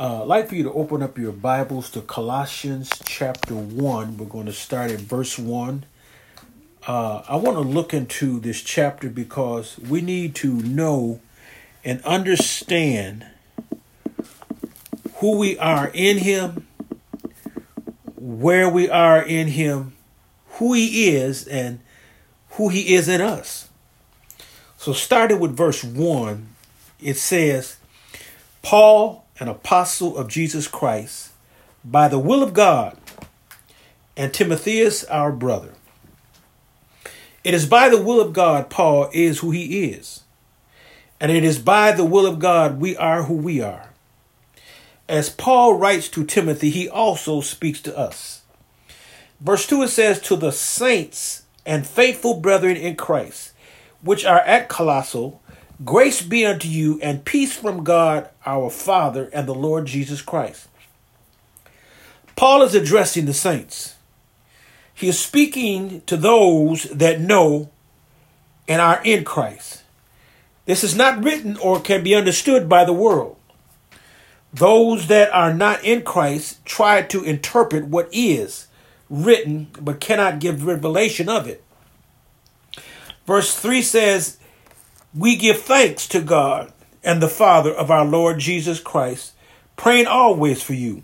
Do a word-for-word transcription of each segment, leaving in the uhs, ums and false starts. Uh, I'd like for you to open up your Bibles to Colossians chapter one. We're going to start at verse one. Uh, I want to look into this chapter because we need to know and understand who we are in him, where we are in him, who he is, and who he is in us. So starting with verse one, it says, Paul, an apostle of Jesus Christ, by the will of God, and Timotheus, our brother. It is by the will of God Paul is who he is, and it is by the will of God we are who we are. As Paul writes to Timothy, he also speaks to us. Verse two, it says, to the saints and faithful brethren in Christ, which are at Colossae, grace be unto you and peace from God, our Father, and the Lord Jesus Christ. Paul is addressing the saints. He is speaking to those that know and are in Christ. This is not written or can be understood by the world. Those that are not in Christ try to interpret what is written, but cannot give revelation of it. Verse three says, we give thanks to God and the Father of our Lord Jesus Christ, praying always for you.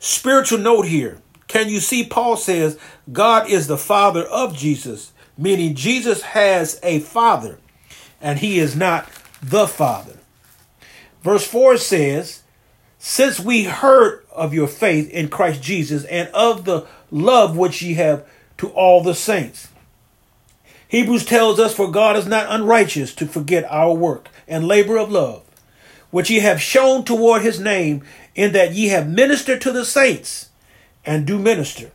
Spiritual note here. Can you see Paul says God is the Father of Jesus, meaning Jesus has a Father and he is not the Father. Verse four says, since we heard of your faith in Christ Jesus and of the love which ye have to all the saints. Hebrews tells us, for God is not unrighteous to forget our work and labor of love, which ye have shown toward his name, in that ye have ministered to the saints and do minister.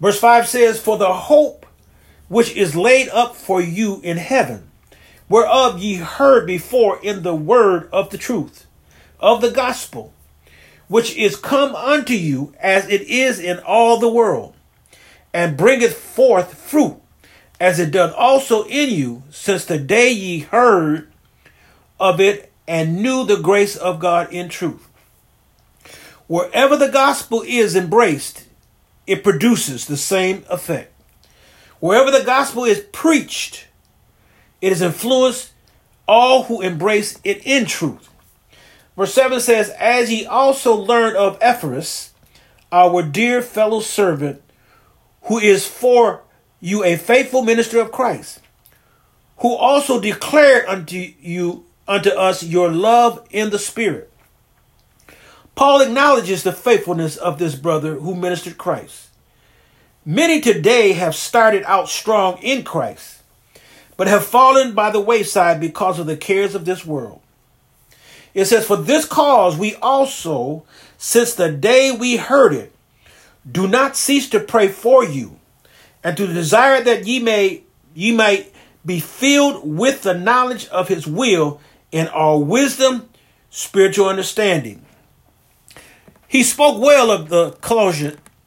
Verse five says, for the hope which is laid up for you in heaven, whereof ye heard before in the word of the truth, of the gospel, which is come unto you as it is in all the world, and bringeth forth fruit, as it doth also in you, since the day ye heard of it and knew the grace of God in truth. Wherever the gospel is embraced, it produces the same effect. Wherever the gospel is preached, it has influenced all who embrace it in truth. Verse seven says, as ye also learned of Epaphras, our dear fellow servant, who is for you a faithful minister of Christ, who also declared unto you, unto us your love in the Spirit. Paul acknowledges the faithfulness of this brother who ministered Christ. Many today have started out strong in Christ, but have fallen by the wayside because of the cares of this world. It says, for this cause we also, since the day we heard it, do not cease to pray for you, and to desire that ye may ye might be filled with the knowledge of his will in all wisdom, spiritual understanding. He spoke well of the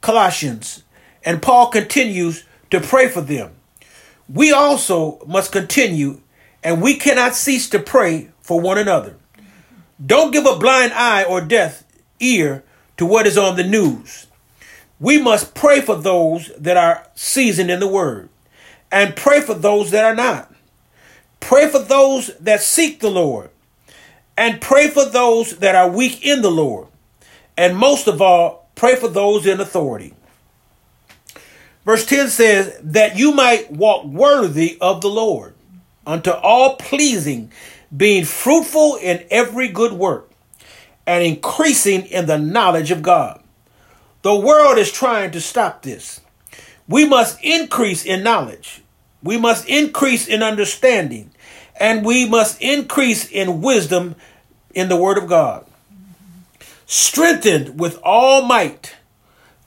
Colossians, and Paul continues to pray for them. We also must continue, and we cannot cease to pray for one another. Don't give a blind eye or deaf ear to what is on the news. We must pray for those that are seasoned in the word and pray for those that are not. Pray for those that seek the Lord and pray for those that are weak in the Lord. And most of all, pray for those in authority. Verse ten says that you might walk worthy of the Lord unto all pleasing, being fruitful in every good work and increasing in the knowledge of God. The world is trying to stop this. We must increase in knowledge. We must increase in understanding. And we must increase in wisdom in the word of God. Strengthened with all might,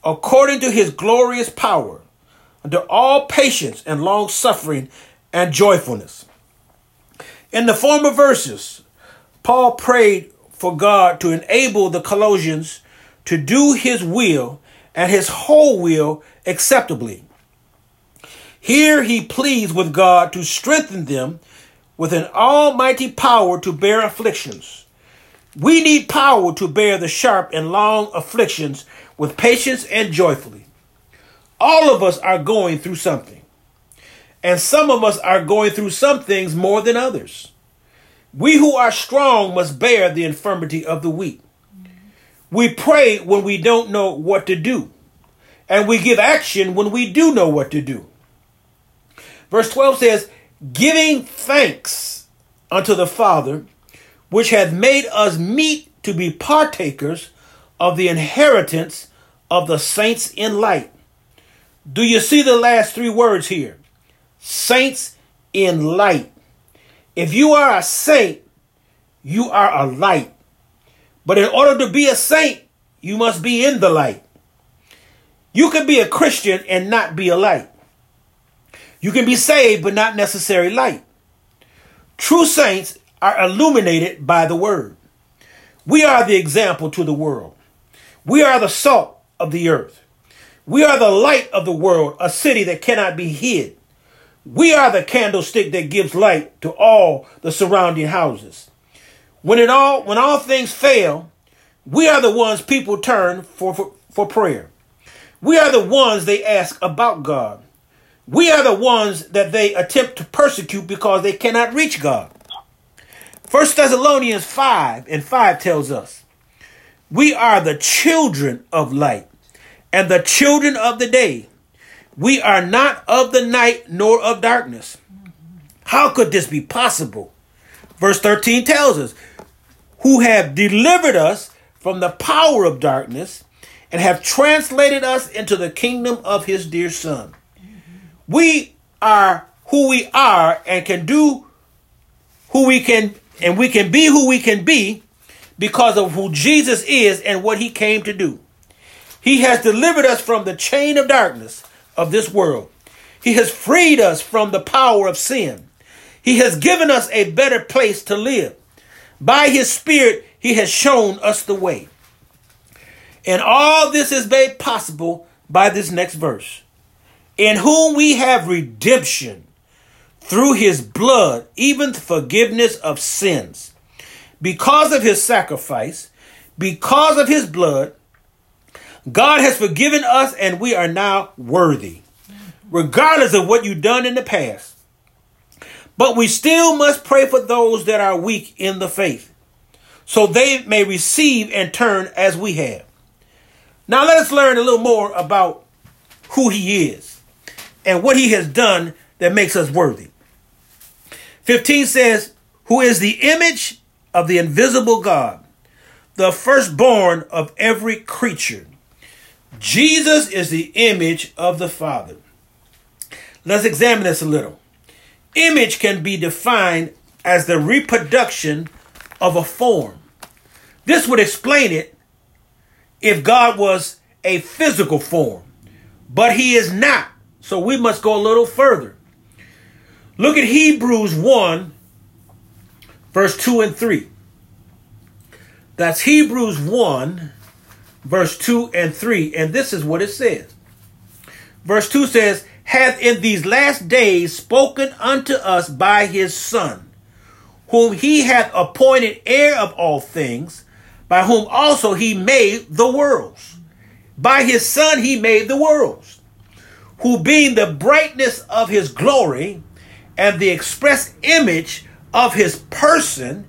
according to his glorious power, unto all patience and long suffering and joyfulness. In the former verses, Paul prayed for God to enable the Colossians to do his will and his whole will acceptably. Here he pleads with God to strengthen them with an almighty power to bear afflictions, We need power to bear the sharp and long afflictions with patience and joyfully. All of us are going through something. And some of us are going through some things more than others. We who are strong must bear the infirmity of the weak. We pray when we don't know what to do. And we give action when we do know what to do. Verse twelve says, giving thanks unto the Father, which hath made us meet to be partakers of the inheritance of the saints in light. Do you see the last three words here? Saints in light. If you are a saint, you are a light. But in order to be a saint, you must be in the light. You can be a Christian and not be a light. You can be saved, but not necessarily light. True saints are illuminated by the word. We are the example to the world. We are the salt of the earth. We are the light of the world, a city that cannot be hid. We are the candlestick that gives light to all the surrounding houses. When it all, when all things fail, we are the ones people turn for, for, for prayer. We are the ones they ask about God. We are the ones that they attempt to persecute because they cannot reach God. First Thessalonians five and five tells us, we are the children of light and the children of the day. We are not of the night nor of darkness. How could this be possible? Verse thirteen tells us, who have delivered us from the power of darkness and have translated us into the kingdom of his dear son. We are who we are and can do who we can, and we can be who we can be because of who Jesus is and what he came to do. He has delivered us from the chain of darkness of this world. He has freed us from the power of sin. He has given us a better place to live. By his Spirit, he has shown us the way. And all this is made possible by this next verse. In whom we have redemption through his blood, even the forgiveness of sins. Because of his sacrifice, because of his blood, God has forgiven us and we are now worthy, regardless of what you've done in the past. But we still must pray for those that are weak in the faith, so they may receive and turn as we have. Now let us learn a little more about who he is and what he has done that makes us worthy. fifteen says, who is the image of the invisible God, the firstborn of every creature. Jesus is the image of the Father. Let's examine this a little. Image can be defined as the reproduction of a form. This would explain it if God was a physical form, but he is not. So we must go a little further. Look at Hebrews one, verse two and three. That's Hebrews one, verse two and three. And this is what it says. Verse two says, hath in these last days spoken unto us by his Son, whom he hath appointed heir of all things, by whom also he made the worlds. By his Son he made the worlds, who being the brightness of his glory and the express image of his person,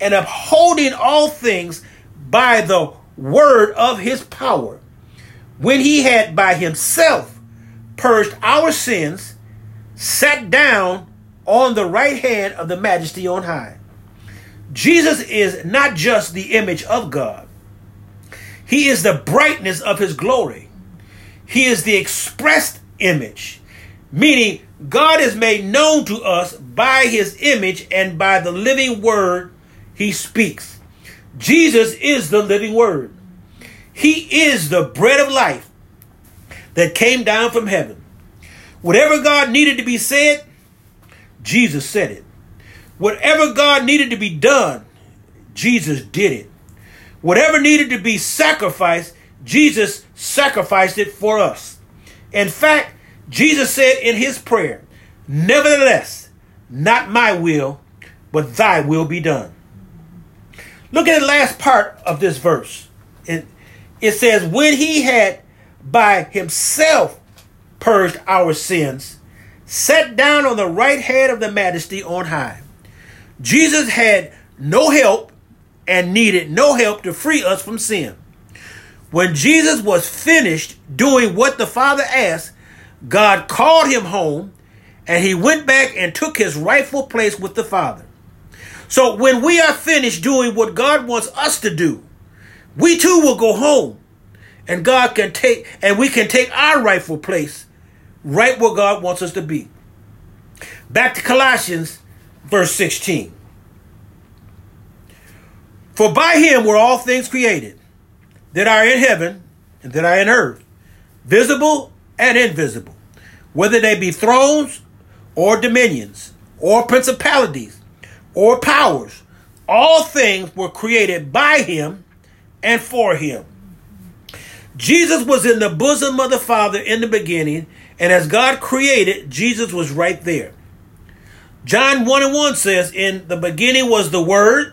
and upholding all things by the word of his power, when he had by himself purged our sins, sat down on the right hand of the majesty on high. Jesus is not just the image of God. He is the brightness of his glory. He is the expressed image, meaning God is made known to us by his image and by the living word he speaks. Jesus is the living word. He is the bread of life that came down from heaven. Whatever God needed to be said, Jesus said it. Whatever God needed to be done, Jesus did it. Whatever needed to be sacrificed, Jesus sacrificed it for us. In fact, Jesus said in his prayer, nevertheless, not my will, but thy will be done. Look at the last part of this verse. It, it says, when he had by himself purged our sins, sat down on the right hand of the majesty on high. Jesus had no help and needed no help to free us from sin. When Jesus was finished doing what the Father asked, God called him home, and he went back and took his rightful place with the Father. So when we are finished doing what God wants us to do, we too will go home, and God can take, and we can take our rightful place right where God wants us to be. Back to Colossians verse sixteen. For by him were all things created that are in heaven and that are in earth, visible and invisible, whether they be thrones or dominions or principalities or powers. All things were created by him and for him. Jesus was in the bosom of the Father in the beginning, and as God created, Jesus was right there. John one and one says, in the beginning was the Word,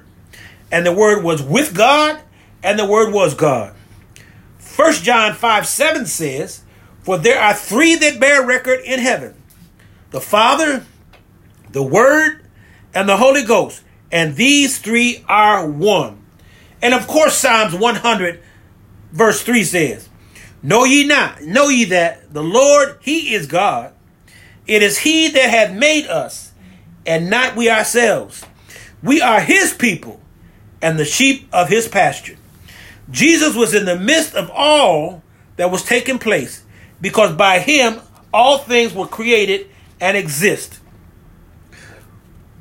and the Word was with God, and the Word was God. First John five seven says, for there are three that bear record in heaven, the Father, the Word, and the Holy Ghost, and these three are one. And of course, Psalms one hundred verse three says, know ye not, know ye that the Lord, he is God. It is he that hath made us, and not we ourselves. We are his people, and the sheep of his pasture. Jesus was in the midst of all that was taking place, because by him all things were created and exist.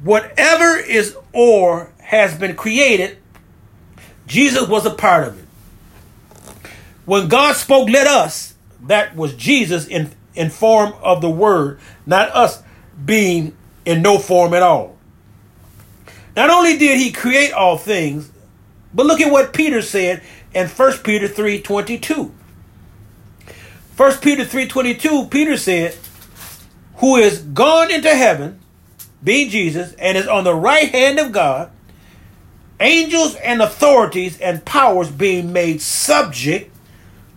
Whatever is or has been created, Jesus was a part of it. When God spoke, let us, that was Jesus in, in form of the word, not us being in no form at all. Not only did he create all things, but look at what Peter said in First Peter three twenty-two. First Peter three twenty-two, Peter said, who is gone into heaven, being Jesus, and is on the right hand of God, angels and authorities and powers being made subject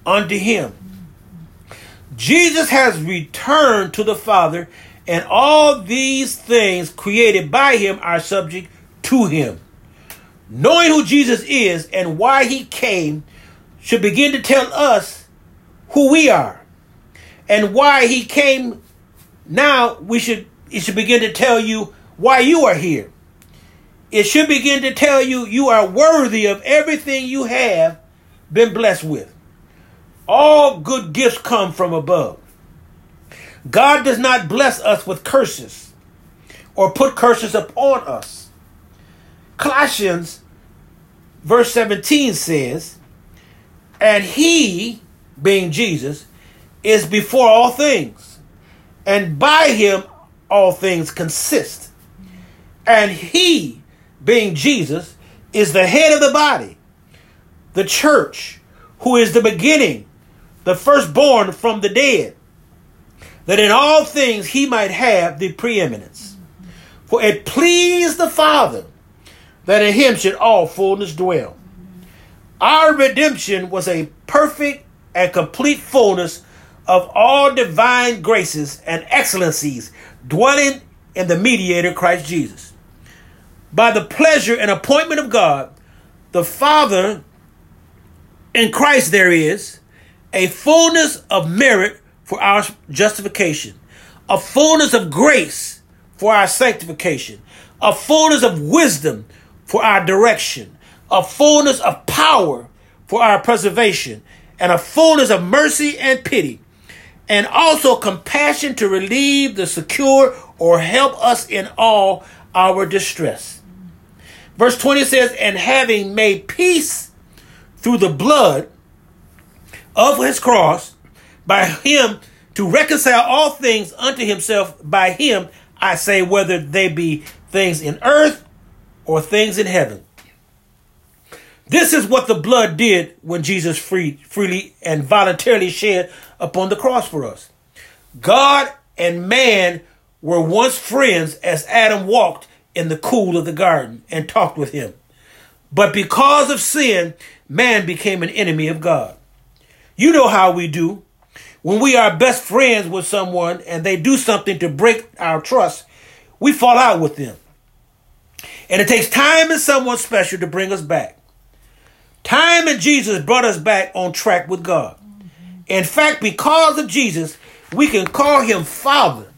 unto him. Jesus has returned to the Father, and all these things created by him are subject to him. Knowing who Jesus is and why he came should begin to tell us who we are, and why he came. Now we should, it should begin to tell you why you are here. It should begin to tell you you are worthy of everything you have been blessed with. All good gifts come from above. God does not bless us with curses or put curses upon us. Colossians verse seventeen says, and he, being Jesus, is before all things, and by him all things consist. And he, being Jesus, is the head of the body, the church, who is the beginning, the firstborn from the dead, that in all things he might have the preeminence. For it pleased the Father that in him should all fullness dwell. Our redemption was a perfect and complete fullness of all divine graces and excellencies dwelling in the mediator Christ Jesus. By the pleasure and appointment of God, the Father, in Christ there is a fullness of merit for our justification, a fullness of grace for our sanctification, a fullness of wisdom for our direction, a fullness of power for our preservation, and a fullness of mercy and pity, and also compassion to relieve the secure or help us in all our distress. Verse twenty says, and having made peace through the blood of his cross, by him to reconcile all things unto himself, by him, I say, whether they be things in earth or things in heaven. This is what the blood did when Jesus free, freely and voluntarily shed upon the cross for us. God and man were once friends as Adam walked in the cool of the garden and talked with him. But because of sin, man became an enemy of God. You know how we do. When we are best friends with someone and they do something to break our trust, we fall out with them. And it takes time and someone special to bring us back. Time and Jesus brought us back on track with God. In fact, because of Jesus, we can call him Father.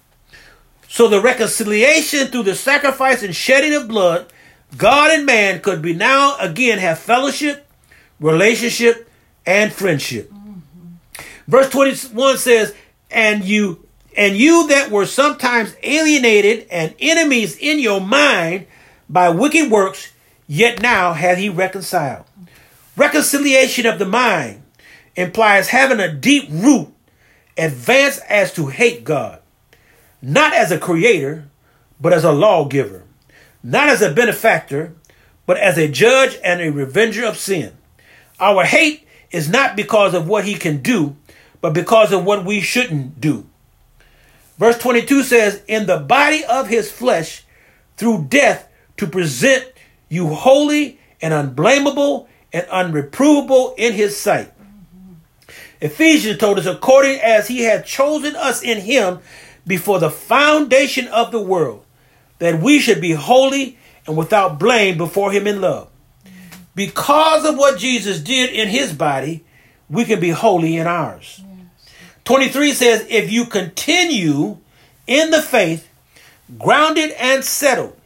So the reconciliation through the sacrifice and shedding of blood, God and man could be now again have fellowship, relationship, and friendship. Mm-hmm. Verse twenty-one says, and you, and you that were sometimes alienated and enemies in your mind by wicked works, yet now hath he reconciled. Reconciliation of the mind implies having a deep root advanced as to hate God, not as a creator, but as a lawgiver, not as a benefactor, but as a judge and a revenger of sin. Our hate is not because of what he can do, but because of what we shouldn't do. Verse twenty-two says, in the body of his flesh through death to present you holy and unblameable and unreprovable in his sight. Ephesians told us, according as he had chosen us in him before the foundation of the world, that we should be holy and without blame before him in love. Because of what Jesus did in his body, we can be holy in ours. Yes. twenty-three says, if you continue in the faith, grounded and settled,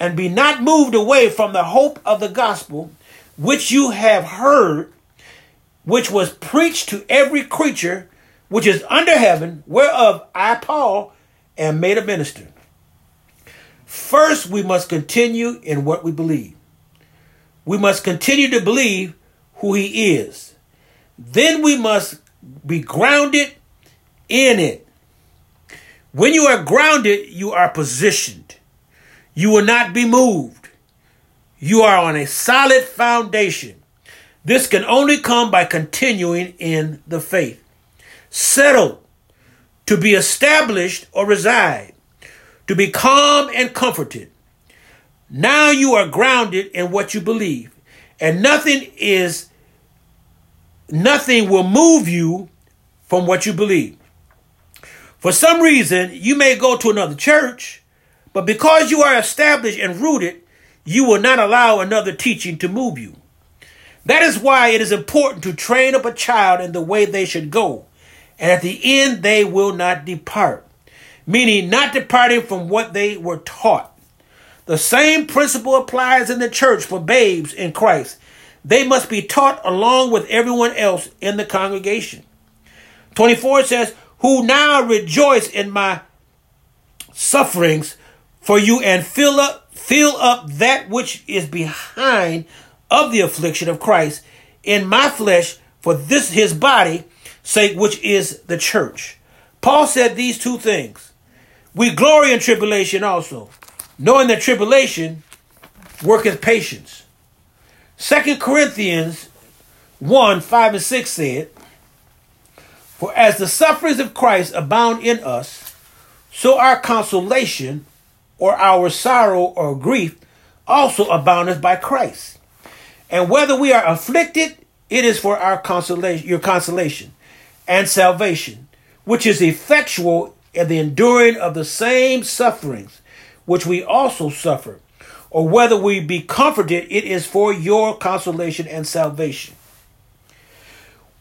and be not moved away from the hope of the gospel, which you have heard, which was preached to every creature, which is under heaven, whereof I, Paul, am made a minister. First, we must continue in what we believe. We must continue to believe who he is. Then we must be grounded in it. When you are grounded, you are positioned. You will not be moved. You are on a solid foundation. This can only come by continuing in the faith. Settled, to be established or reside, to be calm and comforted. Now you are grounded in what you believe, and nothing is, nothing will move you from what you believe. For some reason, you may go to another church, but because you are established and rooted, you will not allow another teaching to move you. That is why it is important to train up a child in the way they should go, and at the end they will not depart, meaning not departing from what they were taught. The same principle applies in the church for babes in Christ. They must be taught along with everyone else in the congregation. twenty-four says, who now rejoice in my sufferings for you and fill up, fill up that which is behind of the affliction of Christ in my flesh for this his body sake, which is the church. Paul said these two things. We glory in tribulation also, knowing that tribulation worketh patience. Second Corinthians one, five and six said, for as the sufferings of Christ abound in us, so our consolation or our sorrow or grief also aboundeth by Christ. And whether we are afflicted, it is for our consolation, your consolation and salvation, which is effectual in the enduring of the same sufferings, which we also suffer, or whether we be comforted, it is for your consolation and salvation.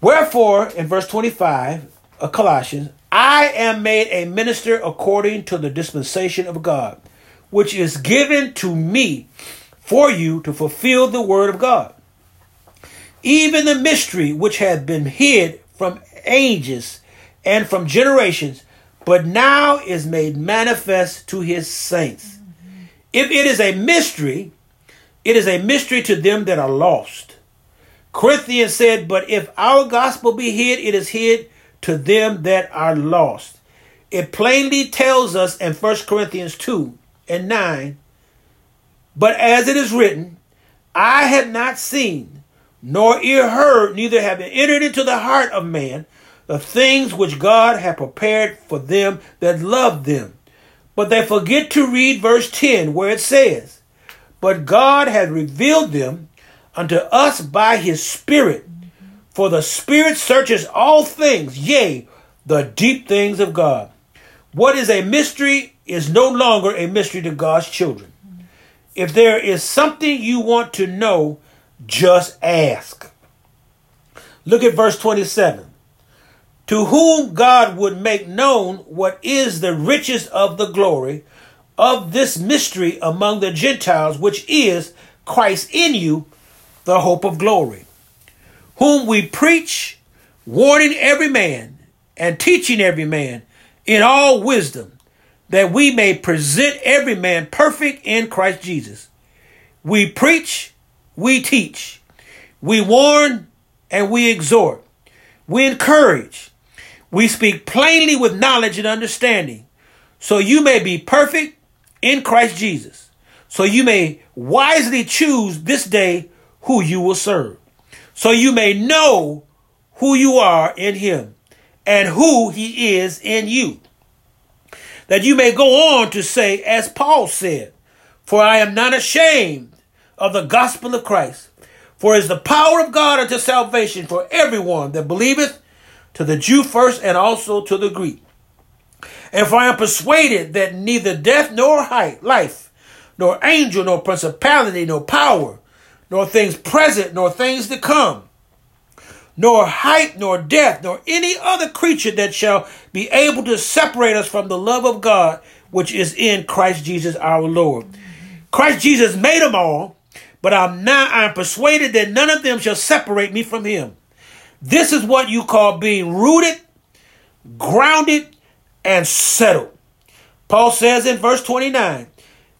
Wherefore, in verse twenty-five of Colossians, I am made a minister according to the dispensation of God, which is given to me for you to fulfill the word of God. Even the mystery which had been hid from ages and from generations, but now is made manifest to his saints. Mm-hmm. If it is a mystery, it is a mystery to them that are lost. Corinthians said, but if our gospel be hid, it is hid to them that are lost. It plainly tells us in First Corinthians two and nine, but as it is written, I have not seen, nor ear heard, neither have entered into the heart of man, the things which God hath prepared for them that love them. But they forget to read verse ten, where it says, but God has revealed them unto us by his Spirit. For the Spirit searches all things, yea, the deep things of God. What is a mystery is no longer a mystery to God's children. If there is something you want to know, just ask. Look at verse twenty-seven. To whom God would make known what is the riches of the glory of this mystery among the Gentiles, which is Christ in you, the hope of glory. Whom we preach, warning every man and teaching every man in all wisdom, that we may present every man perfect in Christ Jesus. We preach, we teach, we warn, and we exhort, we encourage, we speak plainly with knowledge and understanding, so you may be perfect in Christ Jesus, so you may wisely choose this day who you will serve, so you may know who you are in him and who he is in you, that you may go on to say, as Paul said, for I am not ashamed of the gospel of Christ, for it is the power of God unto salvation for everyone that believeth, to the Jew first and also to the Greek. And for I am persuaded that neither death nor height, life, nor angel, nor principality, nor power, nor things present, nor things to come, nor height, nor depth, nor any other creature that shall be able to separate us from the love of God, which is in Christ Jesus our Lord. Christ Jesus made them all, but I'm now I'm persuaded that none of them shall separate me from him. This is what you call being rooted, grounded, and settled. Paul says in verse twenty-nine,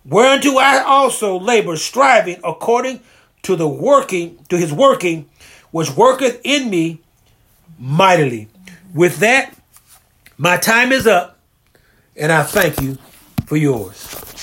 whereunto I also labor, striving according to the working, to his working, which worketh in me mightily. With that, my time is up, and I thank you for yours.